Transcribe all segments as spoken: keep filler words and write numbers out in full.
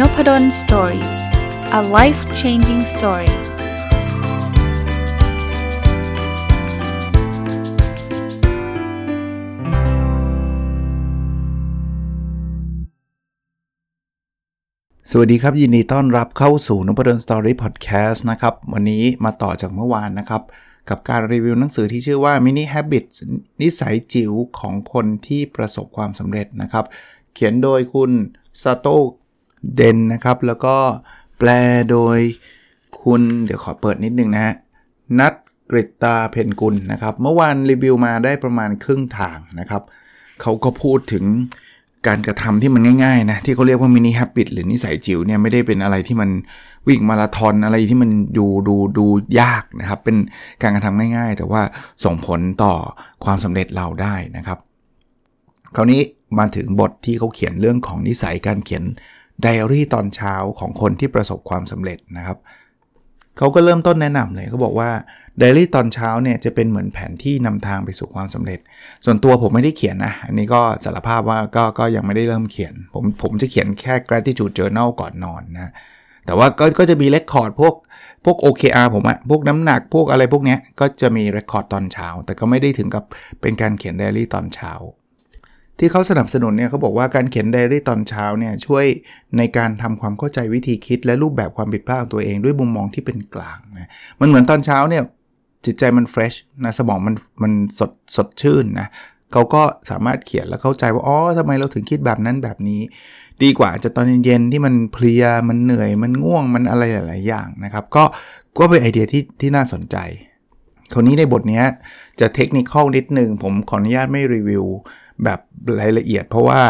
Nopadon Story. A life-changing story.สวัสดีครับยินดีต้อนรับเข้าสู่ Nopadon Story Podcast นะครับวันนี้มาต่อจากเมื่อวานนะครับกับการรีวิวหนังสือที่ชื่อว่า Mini Habits นิสัยจิ๋วของคนที่ประสบความสำเร็จนะครับเขียนโดยคุณซาโตะเดนนะครับแล้วก็แปลโดยคุณเดี๋ยวขอเปิดนิดนึงนะฮะนัทกฤตาเพ็ญกุลนะครับเมื่อวานรีวิวมาได้ประมาณครึ่งทางนะครับเขาก็พูดถึงการกระทำที่มันง่ายๆนะที่เขาเรียกว่ามินิแฮบิตหรือนิสัยจิ๋วเนี่ยไม่ได้เป็นอะไรที่มันวิ่งมาราธอนอะไรที่มันดูดูดูยากนะครับเป็นการกระทำง่ายๆแต่ว่าส่งผลต่อความสำเร็จเราได้นะครับคราวนี้มาถึงบทที่เขาเขียนเรื่องของนิสัยการเขียนไดอารี่ตอนเช้าของคนที่ประสบความสำเร็จนะครับเขาก็เริ่มต้นแนะนำเลยเขาบอกว่าไดอารี่ตอนเช้าเนี่ยจะเป็นเหมือนแผนที่นำทางไปสู่ความสำเร็จส่วนตัวผมไม่ได้เขียนนะอันนี้ก็สารภาพว่าก็ก็ยังไม่ได้เริ่มเขียนผมผมจะเขียนแค่ gratitude journal ก่อนนอนนะแต่ว่าก็ก็จะมีเรคคอร์ดพวกพวก โอ เค อาร์ ผมอะพวกน้ำหนักพวกอะไรพวกเนี้ยก็จะมีเรคคอร์ดตอนเช้าแต่ก็ไม่ได้ถึงกับเป็นการเขียนไดอารี่ตอนเช้าที่เขาสนับสนุนเนี่ยเขาบอกว่าการเขียนไดอารี่ตอนเช้าเนี่ยช่วยในการทำความเข้าใจวิธีคิดและรูปแบบความผิดพลาดของตัวเองด้วยมุมมองที่เป็นกลางนะมันเหมือนตอนเช้าเนี่ยจิตใจมันเฟรชนะสมองมันมันสดสดชื่นนะเขาก็สามารถเขียนแล้วเข้าใจว่าอ๋อทำไมเราถึงคิดแบบนั้นแบบนี้ดีกว่าจะตอนเย็นๆที่มันเพลียมันเหนื่อยมันง่วงมันอะไรหลายๆอย่างนะครับก็ก็เป็นไอเดียที่ที่น่าสนใจคราวนี้ในบทนี้จะเทคนิคข้อนิดนึงผมขออนุญาตไม่รีวิวแบบรายละเอียดเพราะว่า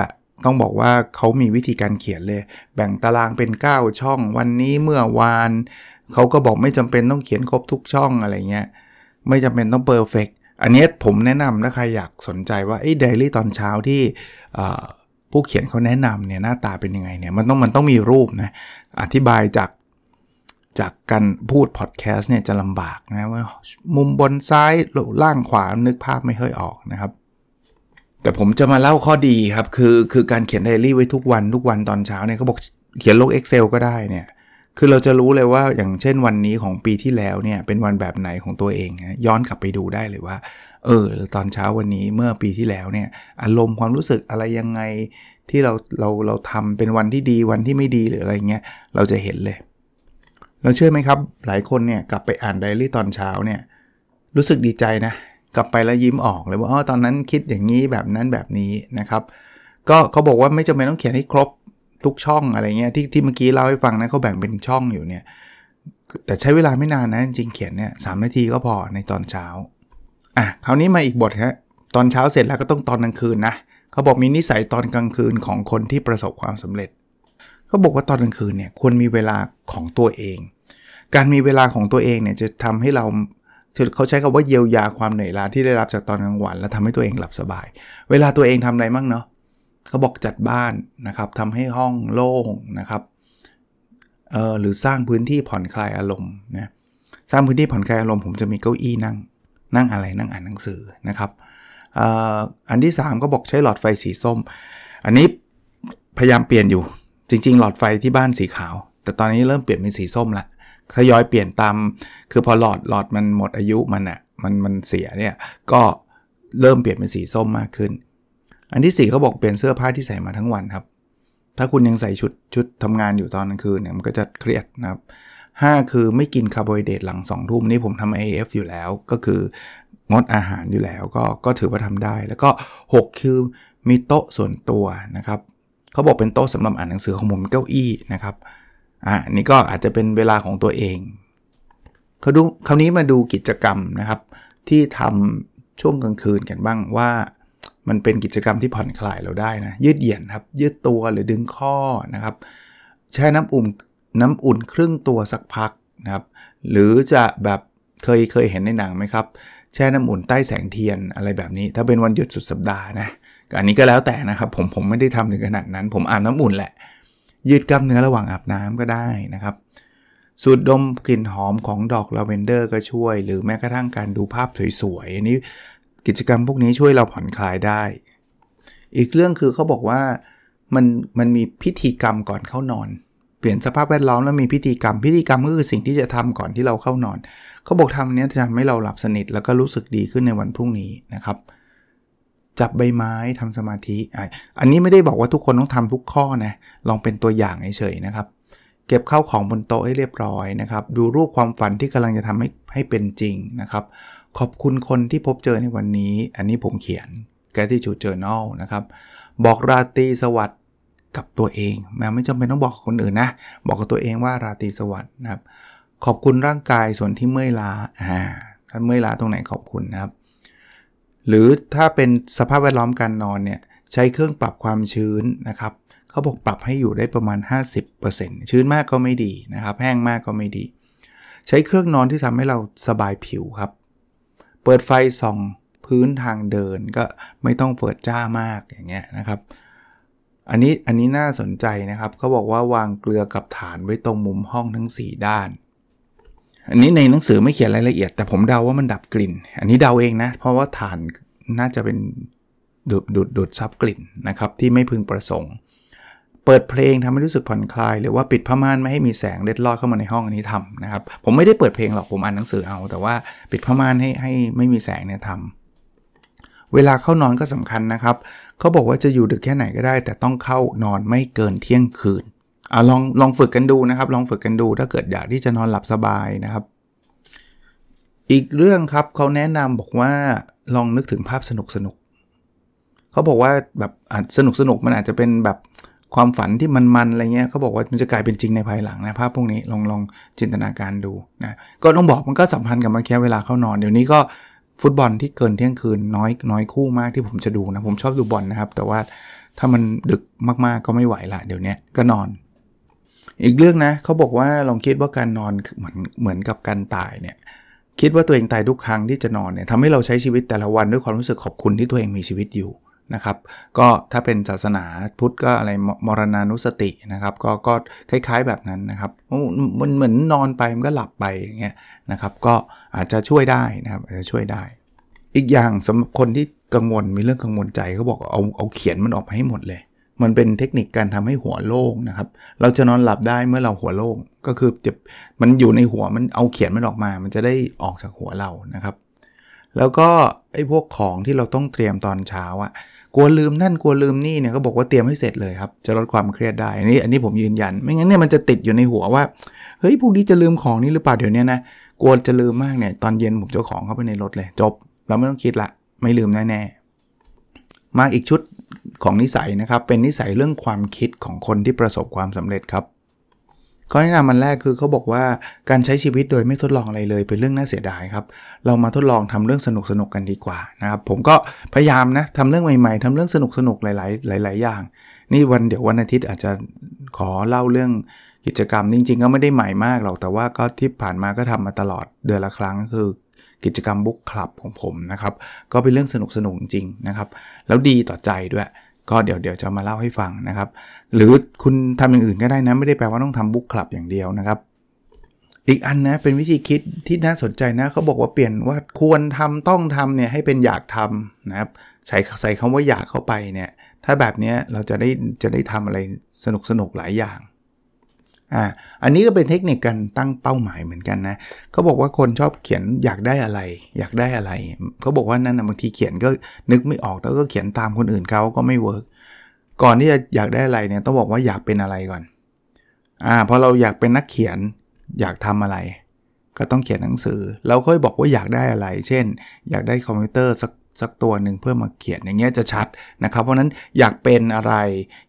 ต้องบอกว่าเขามีวิธีการเขียนเลยแบ่งตารางเป็นเก้าช่องวันนี้เมื่อวานเขาก็บอกไม่จำเป็นต้องเขียนครบทุกช่องอะไรเงี้ยไม่จำเป็นต้องเพอร์เฟกต์อันนี้ผมแนะนำนะใครอยากสนใจว่าไอ้ไดอารี่ตอนเช้าที่ผู้เขียนเขาแนะนำเนี่ยหน้าตาเป็นยังไงเนี่ยมันต้องมันต้องมีรูปนะอธิบายจากจากการพูดพอดแคสต์เนี่ยจะลำบากนะว่ามุมบนซ้ายล่างขวานึกภาพไม่ค่อยออกนะครับแต่ผมจะมาเล่าข้อดีครับคือคือการเขียนไดอารี่ไว้ทุกวันทุกวันตอนเช้าเนี่ยเขาบอกเขียนลง Excel ก็ได้เนี่ยคือเราจะรู้เลยว่าอย่างเช่นวันนี้ของปีที่แล้วเนี่ยเป็นวันแบบไหนของตัวเองนะย้อนกลับไปดูได้เลยว่าเออตอนเช้าวันนี้เมื่อปีที่แล้วเนี่ยอารมณ์ความรู้สึกอะไรยังไงที่เราเราเราทำเป็นวันที่ดีวันที่ไม่ดีหรืออะไรเงี้ยเราจะเห็นเลยเราเชื่อไหมครับหลายคนเนี่ยกลับไปอ่านไดอารี่ตอนเช้าเนี่ยรู้สึกดีใจนะกลับไปแล้วยิ้มออกเลยว่าอ๋อตอนนั้นคิดอย่างนี้แบบนั้นแบบนี้นะครับก็เขาบอกว่าไม่จำเป็นต้องเขียนให้ครบทุกช่องอะไรเงี้ยที่ที่เมื่อกี้เล่าให้ฟังนะเขาแบ่งเป็นช่องอยู่เนี่ยแต่ใช้เวลาไม่นานนะจริงเขียนเนี่ยสามนาทีก็พอในตอนเช้าอ่ะคราวนี้มาอีกบทฮะตอนเช้าเสร็จแล้วก็ต้องตอนกลางคืนนะเขาบอกมีนิสัยตอนกลางคืนของคนที่ประสบความสำเร็จเขาบอกว่าตอนกลางคืนเนี่ยควรมีเวลาของตัวเองการมีเวลาของตัวเองเนี่ยจะทำให้เราเขาใช้คำว่าเยียวยาความเหนื่อยล้าที่ได้รับจากตอนกลางวันและทำให้ตัวเองหลับสบายเวลาตัวเองทำอะไรมั่งเนาะเขาบอกจัดบ้านนะครับทำให้ห้องโล่งนะครับเอ่อหรือสร้างพื้นที่ผ่อนคลายอารมณ์นะสร้างพื้นที่ผ่อนคลายอารมณ์ผมจะมีเก้าอี้นั่งนั่งอะไรนั่งอ่านหนังสือนะครับเอ่ออันที่สามก็บอกใช้หลอดไฟสีส้มอันนี้พยายามเปลี่ยนอยู่จริงๆหลอดไฟที่บ้านสีขาวแต่ตอนนี้เริ่มเปลี่ยนเป็นสีส้มละทยอยเปลี่ยนตามคือพอหลอดหลอดมันหมดอายุมันอ่ะมันมันเสียเนี่ยก็เริ่มเปลี่ยนเป็นสีส้มมากขึ้นอันที่สี่เขาบอกเปลี่ยนเสื้อผ้าที่ใส่มาทั้งวันครับถ้าคุณยังใส่ชุดชุดทำงานอยู่ตอนกลางคืนเนี่ยมันก็จะเครียดนะครับห้าคือไม่กินคาร์โบไฮเดรตหลัง สอง ทุ่มนี่ผมทำ เอ เอฟ อยู่แล้วก็คืองดอาหารอยู่แล้วก็ก็ถือว่าทำได้แล้วก็หกคือมีโต๊ะส่วนตัวนะครับเขาบอกเป็นโต๊ะสำหรับอ่านหนังสือของผมเก้าอี้นะครับอ่ะนี่ก็อาจจะเป็นเวลาของตัวเองเขาดูคราวนี้มาดูกิจกรรมนะครับที่ทำช่วงกลางคืนกันบ้างว่ามันเป็นกิจกรรมที่ผ่อนคลายเราได้นะยืดเหยียดครับยืดตัวหรือดึงข้อนะครับใช้น้ำอุ่นน้ำอุ่นครึ่งตัวสักพักนะครับหรือจะแบบเคยเคยเห็นในหนังไหมครับแช่น้ำอุ่นใต้แสงเทียนอะไรแบบนี้ถ้าเป็นวันหยุดสุดสัปดาห์นะอันนี้ก็แล้วแต่นะครับผมผมไม่ได้ทำถึงขนาดนั้นผมอาบน้ำอุ่นแหละยืดกล้ามเนื้อระหว่างอาบน้ำก็ได้นะครับสูดดมกลิ่นหอมของดอกลาเวนเดอร์ก็ช่วยหรือแม้กระทั่งการดูภาพสวยๆอันนี้กิจกรรมพวกนี้ช่วยเราผ่อนคลายได้อีกเรื่องคือเขาบอกว่ามันมันมีพิธีกรรมก่อนเข้านอน ปลี่ยนสภาพแวดล้อมแล้วมีพิธีกรรมพิธีกรรมก็คือสิ่งที่จะทำก่อนที่เราเข้านอนเขาบอกทำเนี้ยจะทำให้เราหลับสนิทแล้วก็รู้สึกดีขึ้นในวันพรุ่งนี้นะครับจับใบไม้ทำสมาธิอันนี้ไม่ได้บอกว่าทุกคนต้องทำทุกข้อนะลองเป็นตัวอย่างเฉยๆนะครับเก็บข้าวของบนโต๊ะให้เรียบร้อยนะครับดูรูปความฝันที่กำลังจะทำให้ให้เป็นจริงนะครับขอบคุณคนที่พบเจอในวันนี้อันนี้ผมเขียน Gratitude Journal นะครับบอกราตรีสวัสดิ์กับตัวเองแม้ไม่จำเป็นต้องบอกคนอื่นนะบอกกับตัวเองว่าราตรีสวัสดิ์นะครับขอบคุณร่างกายส่วนที่เมื่อยล้าอ่าถ้าเมื่อยล้าตรงไหนขอบคุณนะครับหรือถ้าเป็นสภาพแวดล้อมการนอนเนี่ยใช้เครื่องปรับความชื้นนะครับเขาบอกปรับให้อยู่ได้ประมาณ ห้าสิบเปอร์เซ็นต์ ชื้นมากก็ไม่ดีนะครับแห้งมากก็ไม่ดีใช้เครื่องนอนที่ทำให้เราสบายผิวครับเปิดไฟส่องพื้นทางเดินก็ไม่ต้องเปิดจ้ามากอย่างเงี้ยนะครับอันนี้อันนี้น่าสนใจนะครับเขาบอกว่าวางเกลือกับฐานไว้ตรงมุมห้องทั้งสี่ด้านอันนี้ในหนังสือไม่เขียนรายละเอียดแต่ผมเดาว่ามันดับกลิ่นอันนี้เดาเองนะเพราะว่าฐานน่าจะเป็นดูดดูดดูดซับกลิ่นนะครับที่ไม่พึงประสงค์เปิดเพลงทำให้รู้สึกผ่อนคลายหรือว่าปิดผ้าม่านไม่ให้มีแสงเล็ดลอดเข้ามาในห้องอันนี้ทำนะครับผมไม่ได้เปิดเพลงหรอกผมอ่านหนังสือเอาแต่ว่าปิดผ้าม่านให้ให้ไม่มีแสงเนี่ยทำเวลาเข้านอนก็สำคัญนะครับเขาบอกว่าจะอยู่ดึกแค่ไหนก็ได้แต่ต้องเข้านอนไม่เกินเที่ยงคืนอ่ะลองลองฝึกกันดูนะครับลองฝึกกันดูถ้าเกิดอยากที่จะนอนหลับสบายนะครับอีกเรื่องครับเขาแนะนำบอกว่าลองนึกถึงภาพสนุกๆเขาบอกว่าแบบสนุกๆมันอาจจะเป็นแบบความฝันที่มันๆอะไรเงี้ยเขาบอกว่ามันจะกลายเป็นจริงในภายหลังนะภาพพวกนี้ลองลองจินตนาการดูนะก็ต้องบอกมันก็สัมพันธ์กับเมื่อกี้เวลาเข้านอนเดี๋ยวนี้ก็ฟุตบอลที่เกินเที่ยงคืนน้อยน้อยคู่มากที่ผมจะดูนะผมชอบดูบอล นะครับแต่ว่าถ้ามันดึกมากๆก็ไม่ไหวละเดี๋ยวนี้ก็นอนอีกเรื่องนะเขาบอกว่าลองคิดว่าการนอนเหมือนเหมือนกับการตายเนี่ยคิดว่าตัวเองตายทุกครั้งที่จะนอนเนี่ยทำให้เราใช้ชีวิตแต่ละวันด้วยความรู้สึกขอบคุณที่ตัวเองมีชีวิตอยู่นะครับก็ถ้าเป็นศาสนาพุทธก็อะไรมรณานุสตินะครับก็ก็คล้ายๆแบบนั้นนะครับมันเหมือนนอนไปมันก็หลับไปอย่างเงี้ยนะครับก็อาจจะช่วยได้นะครับอาจจะช่วยได้อีกอย่างสำหรับคนที่กังวลมีเรื่องกังวลใจเขาบอกเอาเอาเขียนมันออกมาให้หมดเลยมันเป็นเทคนิคการทำให้หัวโล่งนะครับเราจะนอนหลับได้เมื่อเราหัวโล่งก็คือจะมันอยู่ในหัวมันเอาเขียนมันออกมามันจะได้ออกจากหัวเรานะครับแล้วก็ไอ้พวกของที่เราต้องเตรียมตอนเช้าอ่ะกลัวลืมนั่นกลัวลืมนี่เนี่ยก็บอกว่าเตรียมให้เสร็จเลยครับจะลดความเครียดได้อันนี้อันนี้ผมยืนยันไม่งั้นเนี่ยมันจะติดอยู่ในหัวว่าเฮ้ยพวกนี้จะลืมของนี่หรือเปล่าเดี๋ยวนี้นะกลัวจะลืมมากเนี่ยตอนเย็นผมจะเอาของเข้าไปในรถเลยจบเราไม่ต้องคิดละไม่ลืมแน่ๆมาอีกชุดของนิสัยนะครับเป็นนิสัยเรื่องความคิดของคนที่ประสบความสำเร็จครับข้อแนะนำมันแรกคือเขาบอกว่าการใช้ชีวิตโดยไม่ทดลองอะไรเลยเป็นเรื่องน่าเสียดายครับเรามาทดลองทำเรื่องสนุกสนุกกันดีกว่านะครับผมก็พยายามนะทำเรื่องใหม่ๆทำเรื่องสนุกสนุกหลายๆหลายๆอย่างนี่วันเดี๋ยววันอาทิตย์อาจจะขอเล่าเรื่องกิจกรรมจริงๆก็ไม่ได้ใหม่มากหรอกแต่ว่าก็ที่ผ่านมาก็ทำมาตลอดเดือนละครั้งคือกิจกรรมบุ๊กคลับของผมนะครับก็เป็นเรื่องสนุกสนุกจริงนะครับแล้วดีต่อใจด้วยก็เดี๋ยวเดี๋ยวจะมาเล่าให้ฟังนะครับหรือคุณทำอย่างอื่นก็ได้นะไม่ได้แปลว่าต้องทำบุ๊กคลับอย่างเดียวนะครับอีกอันนะเป็นวิธีคิดที่น่าสนใจนะเขาบอกว่าเปลี่ยนว่าควรทำต้องทำเนี่ยให้เป็นอยากทำนะครับใส่ใส่คำว่าอยากเข้าไปเนี่ยถ้าแบบนี้เราจะได้จะได้ทำอะไรสนุกสนุกหลายอย่างอ่าอันนี้ก็เป็นเทคนิคการตั้งเป้าหมายเหมือนกันนะเขาบอกว่าคนชอบเขียนอยากได้อะไรอยากได้อะไรเขาบอกว่านั่นนะบางทีเขียนก็นึกไม่ออกแล้วก็เขียนตามคนอื่นเขาก็ไม่เวิร์กก่อนที่จะอยากได้อะไรเนี่ยต้องบอกว่าอยากเป็นอะไรก่อนอ่าพอเราอยากเป็นนักเขียนอยากทำอะไรก็ต้องเขียนหนังสือเราค่อยบอกว่าอยากได้อะไรเช่นอยากได้คอมพิวเตอร์สักสักตัวนึงเพื่อมาเขียนอย่างเงี้ยจะชัดนะครับเพราะนั้นอยากเป็นอะไร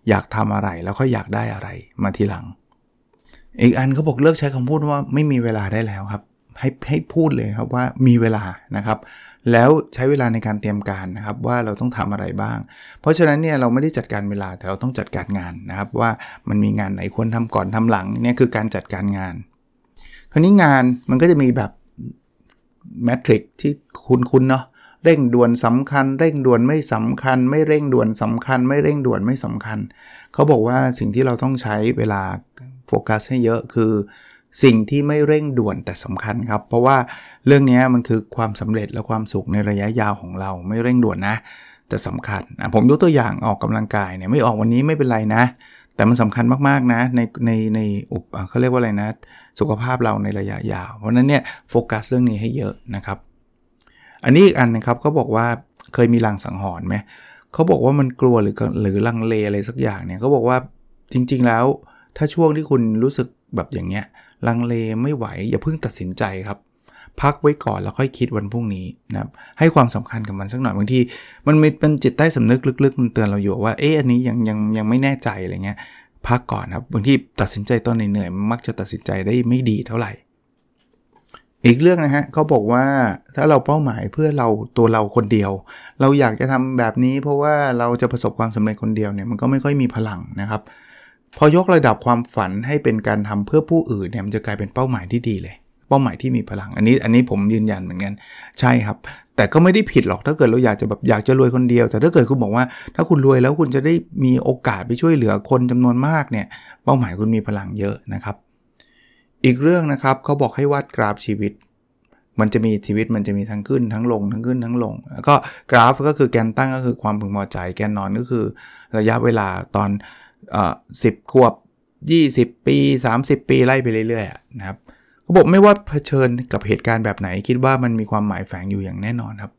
อยากทำอะไรแล้วค่อยอยากได้อะไรมาทีหลังอีกอันเขาบอกเลิกใช้คำพูดว่าไม่มีเวลาได้แล้วครับให้ให้พูดเลยครับว่ามีเวลานะครับแล้วใช้เวลาในการเตรียมการนะครับว่าเราต้องทำอะไรบ้างเพราะฉะนั้นเนี่ยเราไม่ได้จัดการเวลาแต่เราต้องจัดการงานนะครับว่ามันมีงานไหนควรทำก่อนทำหลังเนี่ยคือการจัดการงานคราวนี้งานมันก็จะมีแบบแมทริกซ์ที่คุ้นๆเนาะเร่งด่วนสำคัญเร่งด่วนไม่สำคัญไม่เร่งด่วนสำคัญไม่เร่งด่วนไม่สำคัญเขาบอกว่าสิ่งที่เราต้องใช้เวลาโฟกัสให้เยอะคือสิ่งที่ไม่เร่งด่วนแต่สำคัญครับเพราะว่าเรื่องนี้มันคือความสำเร็จและความสุขในระยะยาวของเราไม่เร่งด่วนนะแต่สำคัญผมยกตัวอย่างออกกำลังกายเนี่ยไม่ออกวันนี้ไม่เป็นไรนะ แต่มันสำคัญมากๆนะในในในเขาเรียกว่าอะไรนะสุขภาพเราในระยะยาวเพราะนั้นเนี่ยโฟกัสเรื่องนี้ให้เยอะนะครับอันนี้อีกอันนะครับเขาบอกว่าเคยมีลางสังหรณ์ไหมเขาบอกว่ามันกลัวหรือหรือลังเลอะไรสักอย่างเนี่ยเขาบอกว่าจริงๆแล้วถ้าช่วงที่คุณรู้สึกแบบอย่างเงี้ยลังเลไม่ไหวอย่าเพิ่งตัดสินใจครับพักไว้ก่อนแล้วค่อยคิดวันพรุ่งนี้นะครับให้ความสำคัญกับมันสักหน่อยบางทีมันเป็นจิตใต้สำนึกลึกๆมันเตือนเราอยู่ว่าเอ๊ะอันนี้ยังยังยังไม่แน่ใจอะไรเงี้ยพักก่อนครับบางทีตัดสินใจตอนเหนื่อยๆมักจะตัดสินใจได้ไม่ดีเท่าไหร่อีกเรื่องนะฮะเขาบอกว่าถ้าเราเป้าหมายเพื่อเราตัวเราคนเดียวเราอยากจะทำแบบนี้เพราะว่าเราจะประสบความสำเร็จคนเดียวเนี่ยมันก็ไม่ค่อยมีพลังนะครับพอยกระดับความฝันให้เป็นการทำเพื่อผู้อื่นเนี่ยมันจะกลายเป็นเป้าหมายที่ดีเลยเป้าหมายที่มีพลังอันนี้อันนี้ผมยืนยันเหมือนกันใช่ครับแต่ก็ไม่ได้ผิดหรอกถ้าเกิดเราอยากจะแบบอยากจะรวยคนเดียวแต่ถ้าเกิดคุณบอกว่าถ้าคุณรวยแล้วคุณจะได้มีโอกาสไปช่วยเหลือคนจำนวนมากเนี่ยเป้าหมายคุณมีพลังเยอะนะครับอีกเรื่องนะครับเขาบอกให้วาดกราฟชีวิตมันจะมีชีวิตมันจะมีทั้งขึ้นทั้งลงทั้งขึ้นทั้งลงแล้วก็กราฟก็คือแกนตั้งก็คือความพึงพอใจแกนนอนก็คือระยะเวลาตอนเอ่อสิบขวบยี่สิบปีสามสิบปีไล่ไปเรื่อยๆนะครับเขาบอกไม่ว่าเผชิญกับเหตุการณ์แบบไหนคิดว่ามันมีความหมายแฝงอยู่อย่างแน่นอนครับ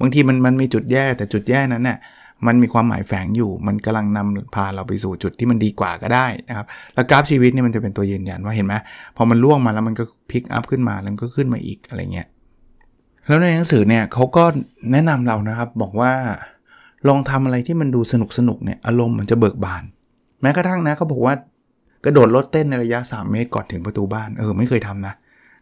บางทีมันมันมีจุดแย่แต่จุดแย่นั้นน่ะมันมีความหมายแฝงอยู่มันกำลังนำพาเราไปสู่จุดที่มันดีกว่าก็ได้นะครับแล้วกราฟชีวิตเนี่ยมันจะเป็นตัวยืนยันว่าเห็นไหมพอมันล่วงมาแล้วมันก็พลิกอัพขึ้นมาแล้วก็ขึ้นมาอีกอะไรเงี้ยแล้วในหนังสือเนี่ยเขาก็แนะนำเรานะครับบอกว่าลองทำอะไรที่มันดูสนุกสนุกเนี่ยอารมณ์มันจะเบิกบานแม้กระทั่งนะเขาบอกว่ากระโดดรถเต้นในระยะสามเมตรก่อนถึงประตูบ้านเออไม่เคยทำนะ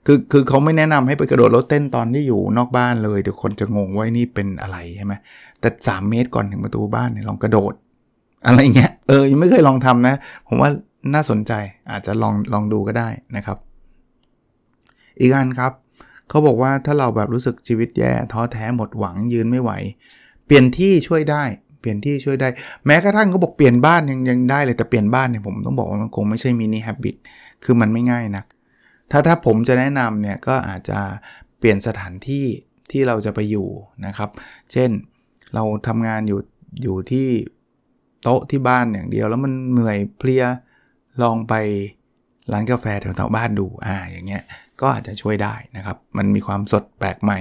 คือคือเขาไม่แนะนำให้ไปกระโดดรถเต้นตอนที่อยู่นอกบ้านเลยเดี๋ยวคนจะงงว่านี่เป็นอะไรใช่ไหมแต่สามเมตรก่อนถึงประตูบ้านเนี่ยลองกระโดดอะไรเงี้ยเออยังไม่เคยลองทำนะผมว่าน่าสนใจอาจจะลองลองดูก็ได้นะครับอีกอันครับเขาบอกว่าถ้าเราแบบรู้สึกชีวิตแย่ท้อแท้หมดหวังยืนไม่ไหวเปลี่ยนที่ช่วยได้เปลี่ยนที่ช่วยได้แม้กระทั่งเขาบอกเปลี่ยนบ้านยังยังได้เลยแต่เปลี่ยนบ้านเนี่ยผมต้องบอกว่ามันคงไม่ใช่ Mini Habit คือมันไม่ง่ายนักถ้าถ้าผมจะแนะนำเนี่ยก็อาจจะเปลี่ยนสถานที่ที่เราจะไปอยู่นะครับเช่นเราทำงานอยู่อยู่ที่โต๊ะที่บ้านอย่างเดียวแล้วมันเหนื่อยเพลียลองไปร้านกาแฟแถวๆบ้านดูอ่าอย่างเงี้ยก็อาจจะช่วยได้นะครับมันมีความสดแปลกใหม่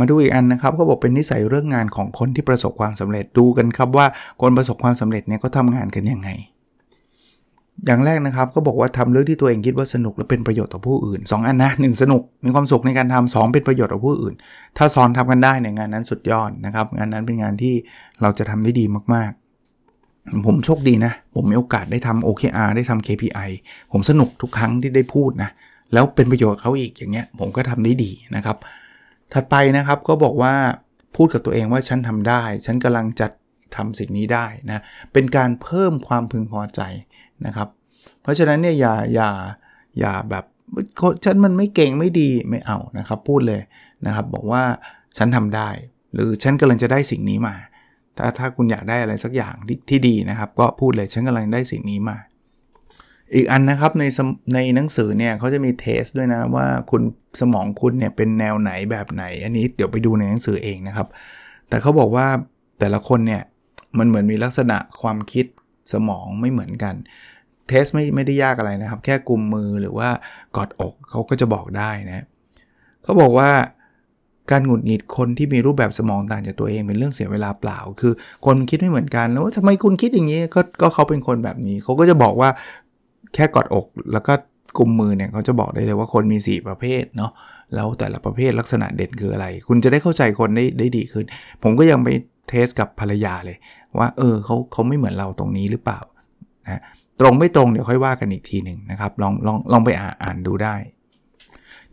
มาดูอีกอันนะครับเขาบอกเป็นนิสัยเรื่องงานของคนที่ประสบความสำเร็จดูกันครับว่าคนประสบความสำเร็จเนี่ยก็ทำงานกันยังไงอย่างแรกนะครับเขาบอกว่าทำเรื่องที่ตัวเองคิดว่าสนุกและเป็นประโยชน์ต่อผู้อื่นสองอันนะหนึ่งสนุกมีความสุขในการทำสองเป็นประโยชน์ต่อผู้อื่นถ้าซ้อนทำกันได้เนี่ยงานนั้นสุดยอดนะครับงานนั้นเป็นงานที่เราจะทำได้ดีมากๆผมโชคดีนะผมมีโอกาสได้ทำ โอ เค อาร์ ได้ทำ เค พี ไอ ผมสนุกทุกครั้งที่ได้พูดนะแล้วเป็นประโยชน์กับเขาอีกอย่างเงี้ยผมก็ทำได้ดีนะครับถัดไปนะครับก็บอกว่าพูดกับตัวเองว่าฉันทำได้ฉันกำลังจัดทำสิ่งนี้ได้นะเป็นการเพิ่มความพึงพอใจนะครับเพราะฉะนั้นเนี่ยอย่าอย่าอย่าแบบฉันมันไม่เก่งไม่ดีไม่เอานะครับพูดเลยนะครับบอกว่าฉันทำได้หรือฉันกำลังจะได้สิ่งนี้มาถ้าถ้าคุณอยากได้อะไรสักอย่างที่ที่ดีนะครับก็พูดเลยฉันกำลังได้สิ่งนี้มาอีกอันนะครับในในหนังสือเนี่ยเขาจะมีเทสด้วยนะว่าคุณสมองคุณเนี่ยเป็นแนวไหนแบบไหนอันนี้เดี๋ยวไปดูในหนังสือเองนะครับแต่เขาบอกว่าแต่ละคนเนี่ยมันเหมือนมีลักษณะความคิดสมองไม่เหมือนกันเทสไม่ไม่ได้ยากอะไรนะครับแค่กุมมือหรือว่ากอดอกเขาก็จะบอกได้นะเขาบอกว่าการหงุดหงิดคนที่มีรูปแบบสมองต่างจากตัวเองเป็นเรื่องเสียเวลาเปล่าคือคนคิดไม่เหมือนกันแล้วว่าทำไมคุณคิดอย่างนี้ก็ก็เขาเป็นคนแบบนี้เขาก็จะบอกว่าแค่กอดอกแล้วก็กุมมือเนี่ยเขาจะบอกได้เลยว่าคนมีสี่ประเภทเนาะแล้วแต่ละประเภทลักษณะเด่นคืออะไรคุณจะได้เข้าใจคนได้ได้ดีขึ้นผมก็ยังไปเทสกับภรรยาเลยว่าเออเขาเขาไม่เหมือนเราตรงนี้หรือเปล่านะตรงไม่ตรงเดี๋ยวค่อยว่ากันอีกทีหนึ่งนะครับลองลองลองไปอ่านอ่านดูได้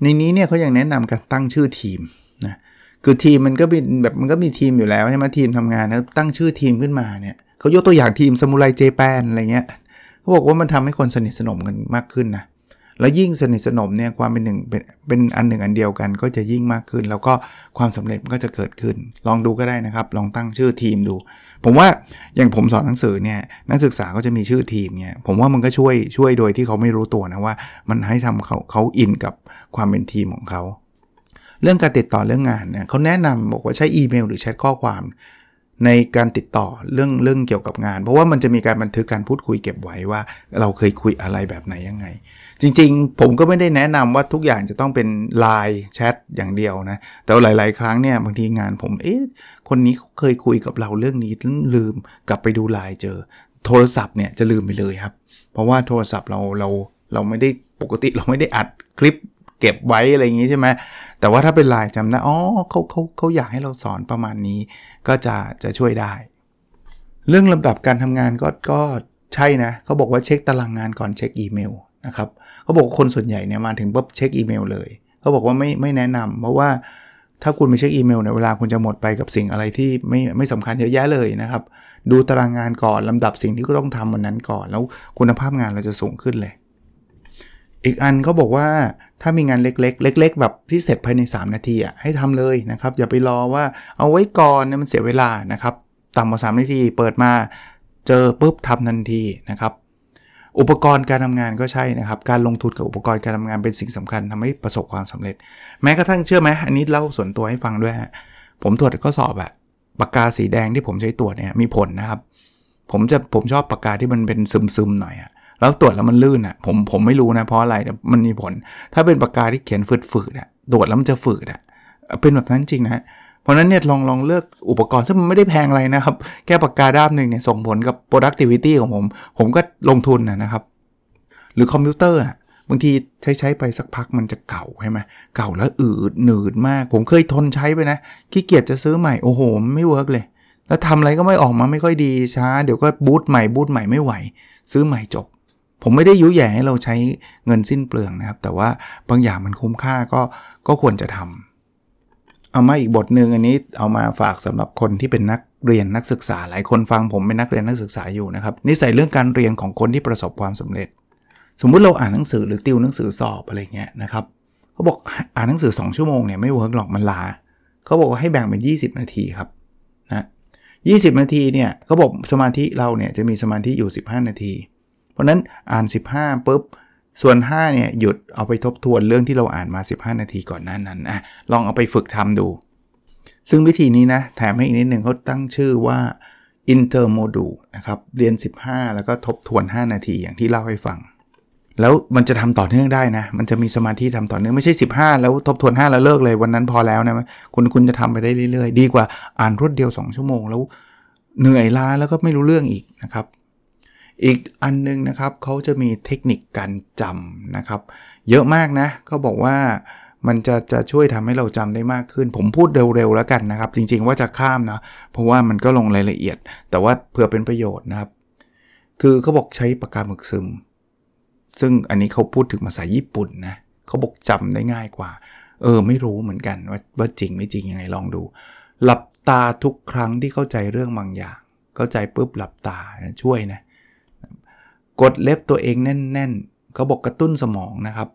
ในนี้เนี่ยเขายังแนะนำการตั้งชื่อทีมนะคือทีมมันก็เป็นแบบมันก็มีทีมอยู่แล้วใช่ไหมทีมทำงานนะตั้งชื่อทีมขึ้นมาเนี่ยเขายกตัวอย่างทีมซามูไรเจแปนอะไรเงี้ยเขาบอกว่ามันทำให้คนสนิทสนมกันมากขึ้นนะแล้วยิ่งสนิทสนมเนี่ยความเป็นหนึ่งเป็นเป็นอันหนึ่งอันเดียวกันก็จะยิ่งมากขึ้นแล้วก็ความสำเร็จก็จะเกิดขึ้นลองดูก็ได้นะครับลองตั้งชื่อทีมดูผมว่าอย่างผมสอนหนังสือเนี่ยนักศึกษาก็จะมีชื่อทีมเนี่ยผมว่ามันก็ช่วยช่วยโดยที่เขาไม่รู้ตัวนะว่ามันให้ทำเขาเขาอินกับความเป็นทีมของเขาเรื่องการติดต่อเรื่องงานเนี่ยเขาแนะนำบอกว่าใช้อีเมลหรือแชทข้อความ ในการติดต่อเรื่องเรื่องเกี่ยวกับงานเพราะว่ามันจะมีการบันทึกการพูดคุยเก็บไว้ว่าเราเคยคุยอะไรแบบไหนยังไงจริงๆผมก็ไม่ได้แนะนำว่าทุกอย่างจะต้องเป็น ไลน์ แชทอย่างเดียวนะแต่หลายๆครั้งเนี่ยบางทีงานผมเอ๊ะคนนี้เคยคุยกับเราเรื่องนี้ลืมกลับไปดู ไลน์ เจอโทรศัพท์เนี่ยจะลืมไปเลยครับเพราะว่าโทรศัพท์เราเราเราไม่ได้ปกติเราไม่ได้อัดคลิปเก็บไว้อะไรอย่างงี้ใช่ไหมแต่ว่าถ้าเป็น ไลน์ จำได้อ๋อเขาเขาเขาอยากให้เราสอนประมาณนี้ก็จะจะช่วยได้เรื่องลำดับการทำงานก็ก็ใช่นะเขาบอกว่าเช็คตารางงานก่อนเช็คอีเมลนะครับเขาบอกคนส่วนใหญ่เนี่ยมาถึงปุ๊บเช็คอีเมลเลยเขาบอกว่าไม่ไม่แนะนำเพราะว่าถ้าคุณไม่เช็คอีเมลเนี่ยเวลาคุณจะหมดไปกับสิ่งอะไรที่ไม่ไม่สำคัญเยอะแยะเลยนะครับดูตารางงานก่อนลำดับสิ่งที่ก็ต้องทำวันนั้นก่อนแล้วคุณภาพงานเราจะสูงขึ้นเลยอีกอันเขาบอกว่าถ้ามีงานเล็กๆเล็กๆแบบที่เสร็จภายในสามนาทีอ่ะให้ทำเลยนะครับอย่าไปรอว่าเอาไว้ก่อนเนี่ยมันเสียเวลานะครับต่ำกว่าสามนาทีเปิดมาเจอปุ๊บทำทันทีนะครับอุปกรณ์การทำงานก็ใช่นะครับการลงทุนกับอุปกรณ์การทำงานเป็นสิ่งสำคัญทำให้ประสบความสำเร็จแม้กระทั่งเชื่อไหมอันนี้เล่าส่วนตัวให้ฟังด้วยฮะผมตรวจข้อสอบอะปากกาสีแดงที่ผมใช้ตรวจเนี่ยมีผลนะครับผมจะผมชอบปากกาที่มันเป็นซึมๆหน่อยอะแล้วตรวจแล้วมันลื่นอ่ะผมผมไม่รู้นะเพราะอะไรแต่มันมีผลถ้าเป็นปากกาที่เขียนฝืดๆอ่ะตรวจแล้วมันจะฝืดอ่ะเป็นแบบนั้นจริงนะเพราะนั้นเนี่ยลองลองเลือกอุปกรณ์ซึ่งมันไม่ได้แพงอะไรนะครับแค่ปากกาด้ามนึงเนี่ยส่งผลกับ productivity ของผมผมก็ลงทุนนะครับหรือคอมพิวเตอร์อ่ะบางทีใช้ใช้ไปสักพักมันจะเก่าใช่ไหมเก่าแล้วอืดหนืดมากผมเคยทนใช้ไปนะขี้เกียจจะซื้อใหม่โอ้โหไม่เวิร์กเลยแล้วทำอะไรก็ไม่ออกมาไม่ค่อยดีช้าเดี๋ยวก็บูทใหม่บูทใหม่ไม่ไหวซื้อใหม่จบผมไม่ได้ยุแย่ให้เราใช้เงินสิ้นเปลืองนะครับแต่ว่าบางอย่างมันคุ้มค่าก็ก็ควรจะทำเอามาอีกบทนึงอันนี้เอามาฝากสำหรับคนที่เป็นนักเรียนนักศึกษาหลายคนฟังผมเป็นนักเรียนนักศึกษาอยู่นะครับนิสัยเรื่องการเรียนของคนที่ประสบความสำเร็จสมมุติเราอ่านหนังสือหรือติวหนังสือสอบอะไรเงี้ยนะครับเขาบอกอ่านหนังสือสองชั่วโมงเนี่ยไม่เวิร์กหรอกมันล้าเขาบอกว่าให้แบ่งเป็นยี่สิบนาทีครับนะยี่สิบนาทีเนี่ยเขาบอกสมาธิเราเนี่ยจะมีสมาธิอยู่สิบห้านาทีเพราะนั้นอ่านสิบห้าปุ๊บส่วนห้าเนี่ยหยุดเอาไปทบทวนเรื่องที่เราอ่านมาสิบห้านาทีก่อนหน้านั้นอ่ะลองเอาไปฝึกทำดูซึ่งวิธีนี้นะแถมให้อีกนิดนึงเขาตั้งชื่อว่า intermodal นะครับเรียนสิบห้าแล้วก็ทบทวนห้านาทีอย่างที่เล่าให้ฟังแล้วมันจะทำต่อเนื่องได้นะมันจะมีสมาธิทำต่อเนื่องไม่ใช่สิบห้าแล้วทบทวนห้าแล้วเลิกเลยวันนั้นพอแล้วนะคุณคุณจะทำไปได้เรื่อยๆดีกว่าอ่านรวดเดียวสองชั่วโมงแล้วเหนื่อยล้าแล้วก็ไม่รู้เรื่องอีกนะครับอีกอันนึงนะครับเขาจะมีเทคนิคการจำนะครับเยอะมากนะเขาบอกว่ามันจะจะช่วยทำให้เราจำได้มากขึ้นผมพูดเร็วๆแล้วกันนะครับจริงๆว่าจะข้ามนะเพราะว่ามันก็ลงรายละเอียดแต่ว่าเพื่อเป็นประโยชน์นะครับคือเขาบอกใช้ปากกาหมึกซึมซึ่งอันนี้เขาพูดถึงภาษาญี่ปุ่นนะเขาบอกจำได้ง่ายกว่าเออไม่รู้เหมือนกันว่าว่าจริงไม่จริงยังไงลองดูหลับตาทุกครั้งที่เข้าใจเรื่องบางอย่างเข้าใจปุ๊บหลับตาช่วยนะกดเล็บตัวเองแน่นๆเขาบอกกระตุ้นสมองนะครับ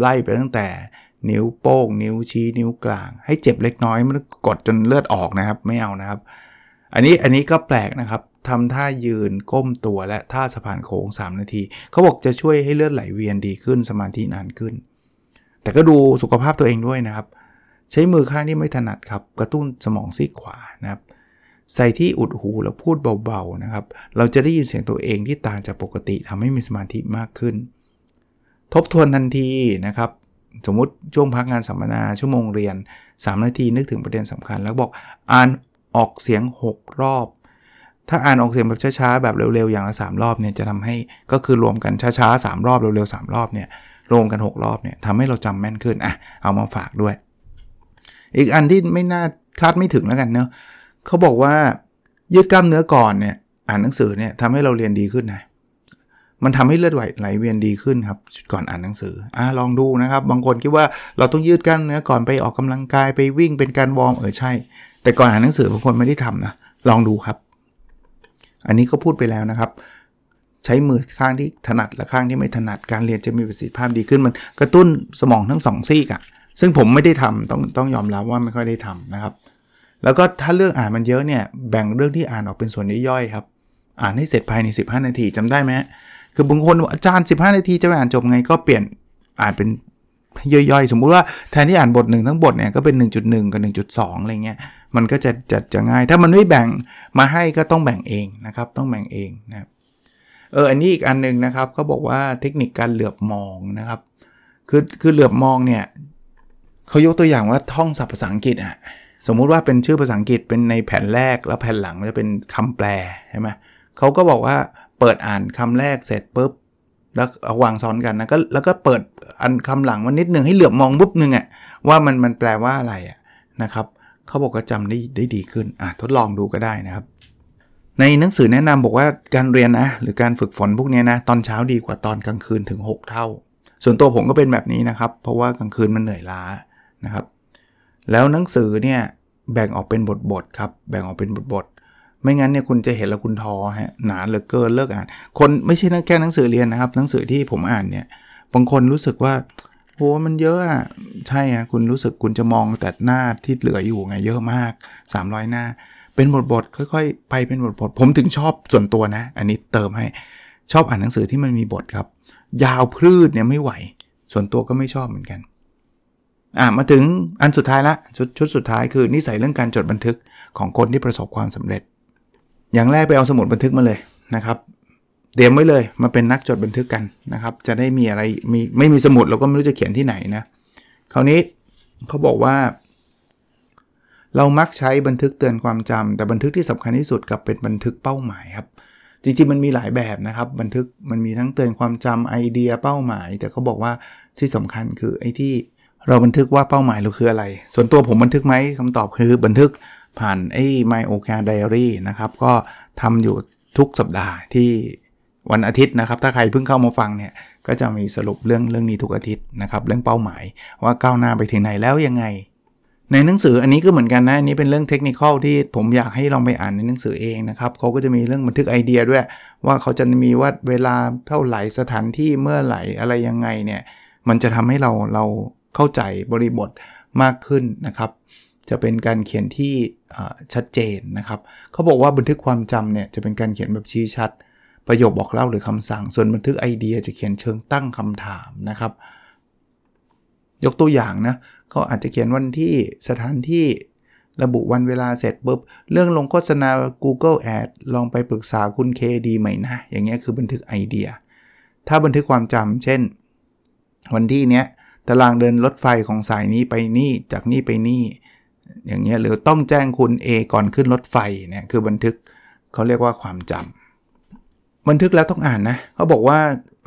ไล่ไปตั้งแต่นิ้วโป้งนิ้วชี้นิ้วกลางให้เจ็บเล็กน้อยไม่ต้องกดจนเลือดออกนะครับไม่เอานะครับอันนี้อันนี้ก็แปลกนะครับทำท่ายืนก้มตัวและท่าสะพานโค้งสามนาทีเขาบอกจะช่วยให้เลือดไหลเวียนดีขึ้นสมาธินานขึ้นแต่ก็ดูสุขภาพตัวเองด้วยนะครับใช้มือข้างที่ไม่ถนัดครับกระตุ้นสมองซีกขวานะครับใส่ที่อุดหูแล้วพูดเบาๆนะครับเราจะได้ยินเสียงตัวเองที่ต่างจากปกติทำให้มีสมาธิมากขึ้นทบทวนทันทีนะครับสมมุติช่วงพักงานสัมมนาชั่วโมงเรียนสามนาทีนึกถึงประเด็นสำคัญแล้วบอกอ่านออกเสียงหกรอบถ้าอ่านออกเสียงแบบช้าๆแบบเร็วๆอย่างละสามรอบเนี่ยจะทำให้ก็คือรวมกันช้าๆสามรอบเร็วๆสามรอบเนี่ยรวมกันหกรอบเนี่ยทำให้เราจำแม่นขึ้นอ่ะเอามาฝากด้วยอีกอันที่ไม่น่าคาดไม่ถึงแล้วกันเนาะเขาบอกว่ายืดกล้ามเนื้อก่อนเนี่ยอ่านหนังสือเนี่ยทำให้เราเรียนดีขึ้นนะมันทำให้เลือดไหลเวียนดีขึ้นครับก่อนอ่านหนังสืออ่ะลองดูนะครับบางคนคิดว่าเราต้องยืดกล้ามเนื้อก่อนไปออกกำลังกายไปวิ่งเป็นการวอร์มเออใช่แต่ก่อนอ่านหนังสือบางคนไม่ได้ทำนะลองดูครับอันนี้ก็พูดไปแล้วนะครับใช้มือข้างที่ถนัดและข้างที่ไม่ถนัดการเรียนจะมีประสิทธิภาพดีขึ้นมันกระตุ้นสมองทั้งสองซีกอ่ะซึ่งผมไม่ได้ทำต้องต้องยอมรับว่าไม่ค่อยได้ทำนะครับแล้วก็ถ้าเรื่องอ่านมันเยอะเนี่ยแบ่งเรื่องที่อ่านออกเป็นส่วนย่อยๆครับอ่านให้เสร็จภายในสิบห้านาทีจำได้ไหมคือบางคนอาจารย์สิบห้านาทีจะอ่านจบไงก็เปลี่ยนอ่านเป็น ย่อยๆสมมุติว่าแทนที่อ่านบทหนึ่งทั้งบทเนี่ยก็เป็น หนึ่งจุดหนึ่ง กับ หนึ่งจุดสอง อะไรเงี้ยมันก็จะจะจะง่ายถ้ามันไม่แบ่งมาให้ก็ต้องแบ่งเองนะครับต้องแบ่งเองนะครับเอออันนี้อีกอันนึงนะครับเขาบอกว่าเทคนิคการเหลือบมองนะครับคือคือเหลือบมองเนี่ยเขายกตัวอย่างว่าท่องศัพท์ภาษาอังกฤษอ่ะสมมุติว่าเป็นชื่อภาษาอังกฤษเป็นในแผ่นแรกแล้วแผ่นหลังจะเป็นคำแปลใช่ไหมเขาก็บอกว่าเปิดอ่านคำแรกเสร็จปุ๊บแล้วเอาวางซ้อนกันนะก็แล้วก็เปิดอันคำหลังมันนิดนึงให้เหลือบมองปุ๊บนึงอ่ะว่ามันมันแปลว่าอะไรอ่ะนะครับเขาบอกว่าจำได้ได้ดีขึ้นอ่ะทดลองดูก็ได้นะครับในหนังสือแนะนำบอกว่าการเรียนนะหรือการฝึกฝนพวกนี้นะตอนเช้าดีกว่าตอนกลางคืนถึงหกเท่าส่วนตัวผมก็เป็นแบบนี้นะครับเพราะว่ากลางคืนมันเหนื่อยล้านะครับแล้วหนังสือเนี่ยแบ่งออกเป็นบทๆครับแบ่งออกเป็นบทๆไม่งั้นเนี่ยคุณจะเห็นแล้วคุณท้อฮะหนาเหลือเกินเลิกอ่านคนไม่ใช่แค่หนังสือเรียนนะครับหนังสือที่ผมอ่านเนี่ยบางคนรู้สึกว่าโอ้มันเยอะอ่ะใช่ฮะคุณรู้สึกคุณจะมองแต่หน้าที่เหลืออยู่ไงเยอะมากสามร้อยหน้าเป็นบทๆค่อยๆไปเป็นบทๆผมถึงชอบส่วนตัวนะอันนี้เติมให้ชอบอ่านหนังสือที่มันมีบทครับยาวพืชเนี่ยไม่ไหวส่วนตัวก็ไม่ชอบเหมือนกันอ่ะมาถึงอันสุดท้ายละ ช, ชุดสุดท้ายคือนิสัยเรื่องการจดบันทึกของคนที่ประสบความสำเร็จอย่างแรกไปเอาสมุดบันทึกมาเลยนะครับเตรียมไว้เลยมาเป็นนักจดบันทึกกันนะครับจะได้มีอะไรมีไม่มีสมุดเราก็ไม่รู้จะเขียนที่ไหนนะคราวนี้เขาบอกว่าเรามักใช้บันทึกเตือนความจำแต่บันทึกที่สำคัญที่สุดกับเป็นบันทึกเป้าหมายครับจริงๆมันมีหลายแบบนะครับบันทึกมันมีทั้งเตือนความจำไอเดียเป้าหมายแต่เขาบอกว่าที่สำคัญคือไอ้ที่เราบันทึกว่าเป้าหมายเราคืออะไรส่วนตัวผมบันทึกไหมคำตอบคือบันทึกผ่านไอ้ My โอ เค อาร์ Diary นะครับก็ทำอยู่ทุกสัปดาห์ที่วันอาทิตย์นะครับถ้าใครเพิ่งเข้ามาฟังเนี่ยก็จะมีสรุปเรื่องเรื่องนี้ทุกอาทิตย์นะครับเรื่องเป้าหมายว่าก้าวหน้าไปถึงไหนแล้วยังไงในหนังสืออันนี้ก็เหมือนกันนะอันนี้เป็นเรื่องเทคนิคอลที่ผมอยากให้ลองไปอ่านในหนังสือเองนะครับเขาก็จะมีเรื่องบันทึกไอเดียด้วยว่าเขาจะมีว่าเวลาเท่าไหร่สถานที่เมื่อไหร่อะไรยังไงเนี่ยมันจะทำให้เราเราเข้าใจบริบทมากขึ้นนะครับจะเป็นการเขียนที่ชัดเจนนะครับเขาบอกว่าบันทึกความจำเนี่ยจะเป็นการเขียนแบบชี้ชัดประโยคบอกเล่าหรือคำสั่งส่วนบันทึกไอเดียจะเขียนเชิงตั้งคำถามนะครับยกตัวอย่างนะก็อาจจะเขียนวันที่สถานที่ระบุวันเวลาเสร็จปุ๊บเรื่องลงโฆษณา Google Ads ลองไปปรึกษาคุณเคดีไหมนะอย่างเงี้ยคือบันทึกไอเดียถ้าบันทึกความจำเช่นวันที่เนี้ยตารางเดินรถไฟของสายนี้ไปนี่จากนี่ไปนี่อย่างเงี้ยหรือต้องแจ้งคุณ A ก่อนขึ้นรถไฟเนี่ยคือบันทึกเขาเรียกว่าความจำบันทึกแล้วต้องอ่านนะเขาบอกว่า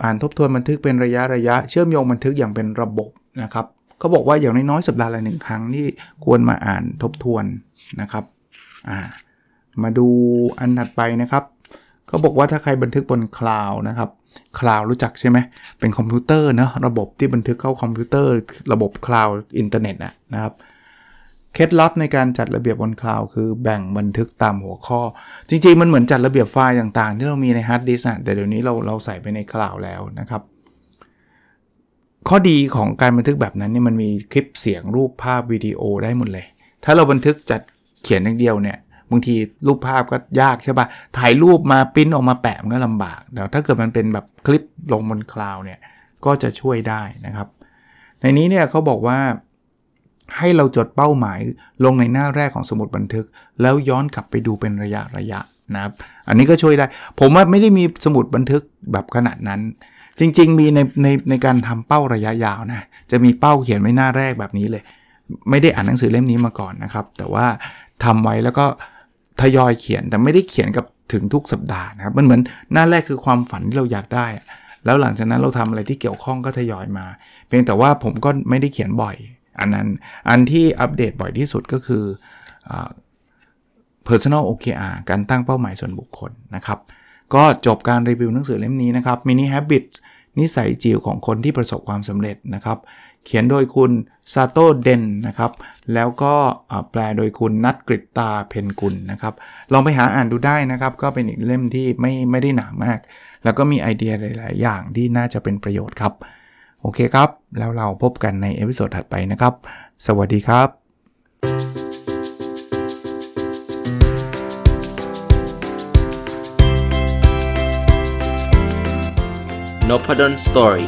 อ่านทบทวนบันทึกเป็นระยะระยะเชื่อมโยงบันทึกอย่างเป็นระบบนะครับเขาบอกว่าอย่างน้อยๆสัปดาห์ละหนึ่งครั้งที่ควรมาอ่านทบทวนนะครับอ่ามาดูอันถัดไปนะครับเขาบอกว่าถ้าใครบันทึกบนคลาวด์นะครับคลาวด์รู้จักใช่ไหมเป็นคอมพิวเตอร์นะระบบที่บันทึกเข้าคอมพิวเตอร์ระบบคลาวด์อินเทอร์เน็ตอะนะครับเคล็ดลับในการจัดระเบียบบนคลาวด์คือแบ่งบันทึกตามหัวข้อจริงๆมันเหมือนจัดระเบียบไฟล์ต่างๆที่เรามีในฮาร์ดดิสก์แต่เดี๋ยวนี้เราเราใส่ไปในคลาวด์แล้วนะครับข้อดีของการบันทึกแบบนั้นเนี่ยมันมีคลิปเสียงรูปภาพวิดีโอได้หมดเลยถ้าเราบันทึกจัดเขียนอย่างเดียวเนี่ยบางทีรูปภาพก็ยากใช่ป่ะถ่ายรูปมาปริ้นออกมาแปะมันก็ลำบากแต่ถ้าเกิดมันเป็นแบบคลิปลงบนคลาวด์เนี่ยก็จะช่วยได้นะครับในนี้เนี่ยเขาบอกว่าให้เราจดเป้าหมายลงในหน้าแรกของสมุดบันทึกแล้วย้อนกลับไปดูเป็นระยะระยะนะครับอันนี้ก็ช่วยได้ผมว่าไม่ได้มีสมุดบันทึกแบบขนาดนั้นจริงๆมีในในในการทำเป้าระยะยาวนะจะมีเป้าเขียนไว้หน้าแรกแบบนี้เลยไม่ได้อ่านหนังสือเล่มนี้มาก่อนนะครับแต่ว่าทำไว้แล้วก็ทยอยเขียนแต่ไม่ได้เขียนกับถึงทุกสัปดาห์นะครับมันเหมือนหน้าแรกคือความฝันที่เราอยากได้แล้วหลังจากนั้นเราทำอะไรที่เกี่ยวข้องก็ทยอยมาเพียงแต่ว่าผมก็ไม่ได้เขียนบ่อยอันนั้นอันที่อัปเดตบ่อยที่สุดก็คือ personal โอ เค อาร์ การตั้งเป้าหมายส่วนบุคคลนะครับก็จบการรีวิวหนังสือเล่มนี้นะครับ Mini Habits นิสัยจิ๋วของคนที่ประสบความสำเร็จนะครับเขียนโดยคุณซาโต้เดนนะครับแล้วก็แปลโดยคุณนัทกฤตตาเพนกุลนะครับลองไปหาอ่านดูได้นะครับก็เป็นอีกเล่มที่ไม่ไม่ได้หนามากแล้วก็มีไอเดียหลายๆอย่างที่น่าจะเป็นประโยชน์ครับโอเคครับแล้วเราพบกันในเอพิโซดถัดไปนะครับสวัสดีครับNopadon Story,